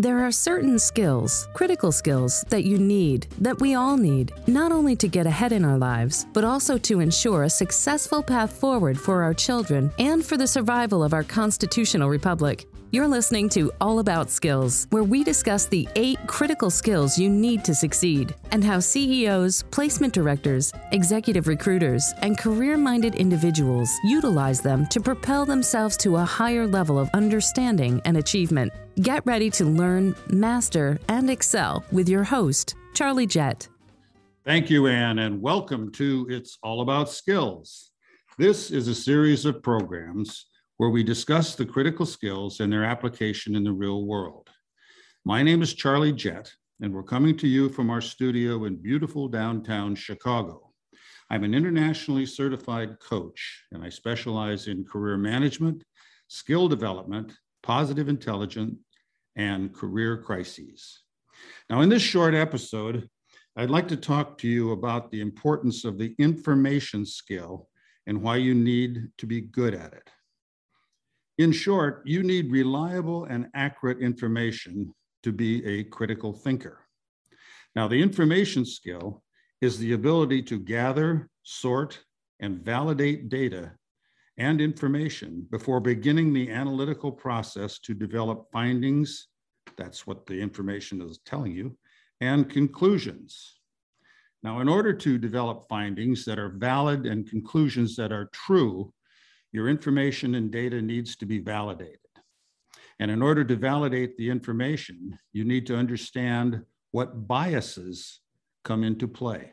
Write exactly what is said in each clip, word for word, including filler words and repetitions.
There are certain skills, critical skills, that you need, that we all need, not only to get ahead in our lives, but also to ensure a successful path forward for our children and for the survival of our constitutional republic. You're listening to All About Skills, where we discuss the eight critical skills you need to succeed and how C E Os, placement directors, executive recruiters, and career-minded individuals utilize them to propel themselves to a higher level of understanding and achievement. Get ready to learn, master, and excel with your host, Charlie Jett. Thank you, Anne, and welcome to It's All About Skills. This is a series of programs where we discuss the critical skills and their application in the real world. My name is Charlie Jett, and we're coming to you from our studio in beautiful downtown Chicago. I'm an internationally certified coach, and I specialize in career management, skill development, positive intelligence, and career crises. Now, in this short episode, I'd like to talk to you about the importance of the information skill and why you need to be good at it. In short, you need reliable and accurate information to be a critical thinker. Now, the information skill is the ability to gather, sort, and validate data and information before beginning the analytical process to develop findings, that's what the information is telling you, and conclusions. Now, in order to develop findings that are valid and conclusions that are true, your information and data needs to be validated. And in order to validate the information, you need to understand what biases come into play.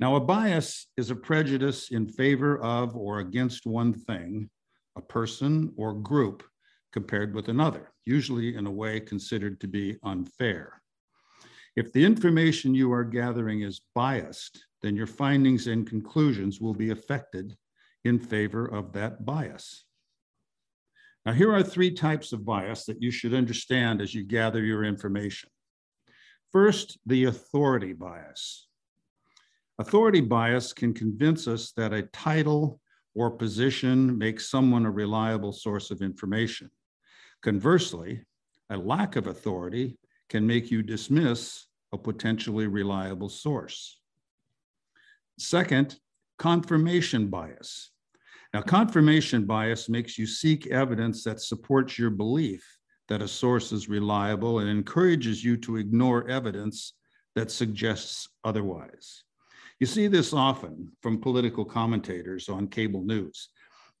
Now, a bias is a prejudice in favor of or against one thing, a person or group compared with another, usually in a way considered to be unfair. If the information you are gathering is biased, then your findings and conclusions will be affected in favor of that bias. Now, here are three types of bias that you should understand as you gather your information. First, the authority bias. Authority bias can convince us that a title or position makes someone a reliable source of information. Conversely, a lack of authority can make you dismiss a potentially reliable source. Second, confirmation bias. Now, confirmation bias makes you seek evidence that supports your belief that a source is reliable and encourages you to ignore evidence that suggests otherwise. You see this often from political commentators on cable news.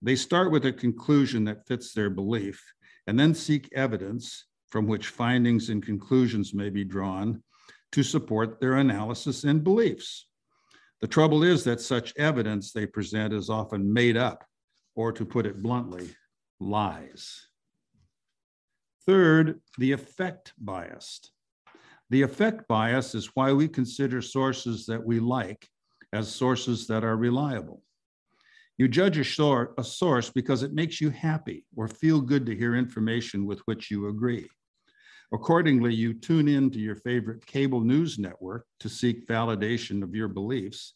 They start with a conclusion that fits their belief and then seek evidence from which findings and conclusions may be drawn to support their analysis and beliefs. The trouble is that such evidence they present is often made up, or to put it bluntly, lies. Third, the effect bias. The effect bias is why we consider sources that we like as sources that are reliable. You judge a, short, a source because it makes you happy or feel good to hear information with which you agree. Accordingly, you tune in to your favorite cable news network to seek validation of your beliefs,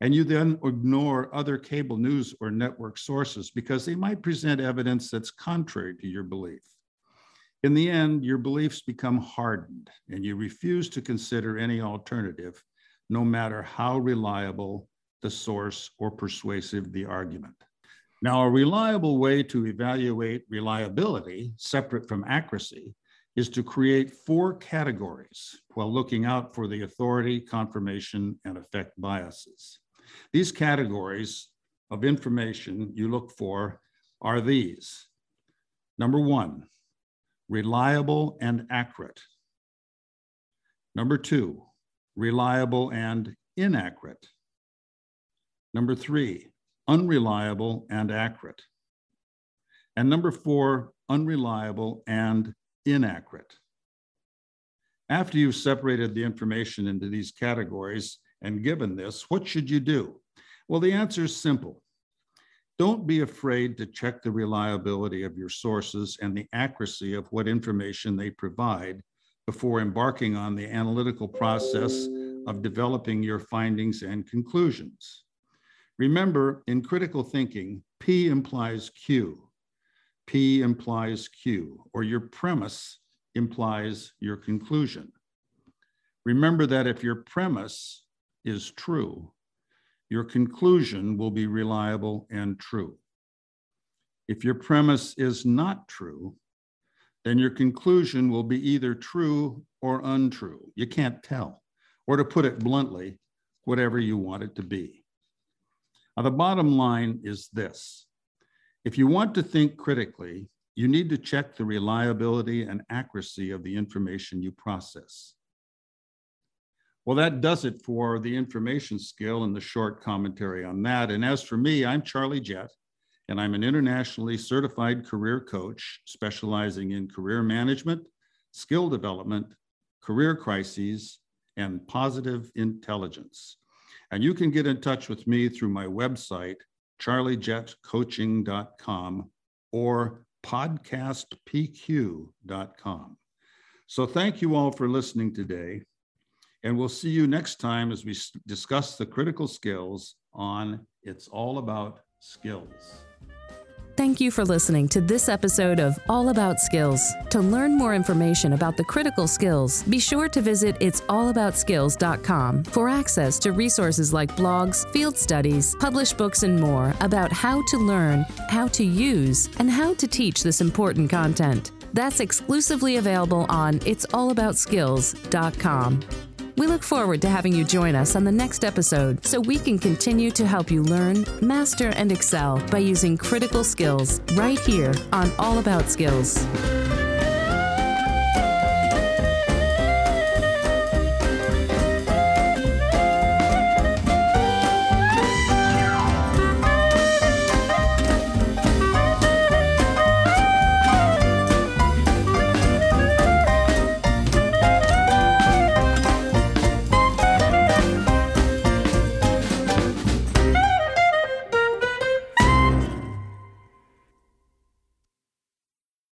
and you then ignore other cable news or network sources because they might present evidence that's contrary to your belief. In the end, your beliefs become hardened, and you refuse to consider any alternative, no matter how reliable the source or persuasive the argument. Now, a reliable way to evaluate reliability, separate from accuracy, is to create four categories while looking out for the authority, confirmation, and effect biases. These categories of information you look for are these. Number one, reliable and accurate. Number two, reliable and inaccurate. Number three, unreliable and accurate. And number four, unreliable and inaccurate. After you've separated the information into these categories and given this, what should you do? Well, the answer is simple. Don't be afraid to check the reliability of your sources and the accuracy of what information they provide before embarking on the analytical process of developing your findings and conclusions. Remember, in critical thinking, P implies Q. P implies Q, or your premise implies your conclusion. Remember that if your premise is true, your conclusion will be reliable and true. If your premise is not true, then your conclusion will be either true or untrue. You can't tell, or to put it bluntly, whatever you want it to be. Now, the bottom line is this. If you want to think critically, you need to check the reliability and accuracy of the information you process. Well, that does it for the information skill and the short commentary on that. And as for me, I'm Charlie Jett, and I'm an internationally certified career coach specializing in career management, skill development, career crises, and positive intelligence. And you can get in touch with me through my website, Charlie Jett Coaching dot com or Podcast P Q dot com. So thank you all for listening today, and we'll see you next time as we discuss the critical skills on It's All About Skills. Thank you for listening to this episode of All About Skills. To learn more information about the critical skills, be sure to visit it's all about skills dot com for access to resources like blogs, field studies, published books, and more about how to learn, how to use, and how to teach this important content. That's exclusively available on it's all about skills dot com. We look forward to having you join us on the next episode so we can continue to help you learn, master, and excel by using critical skills right here on All About Skills.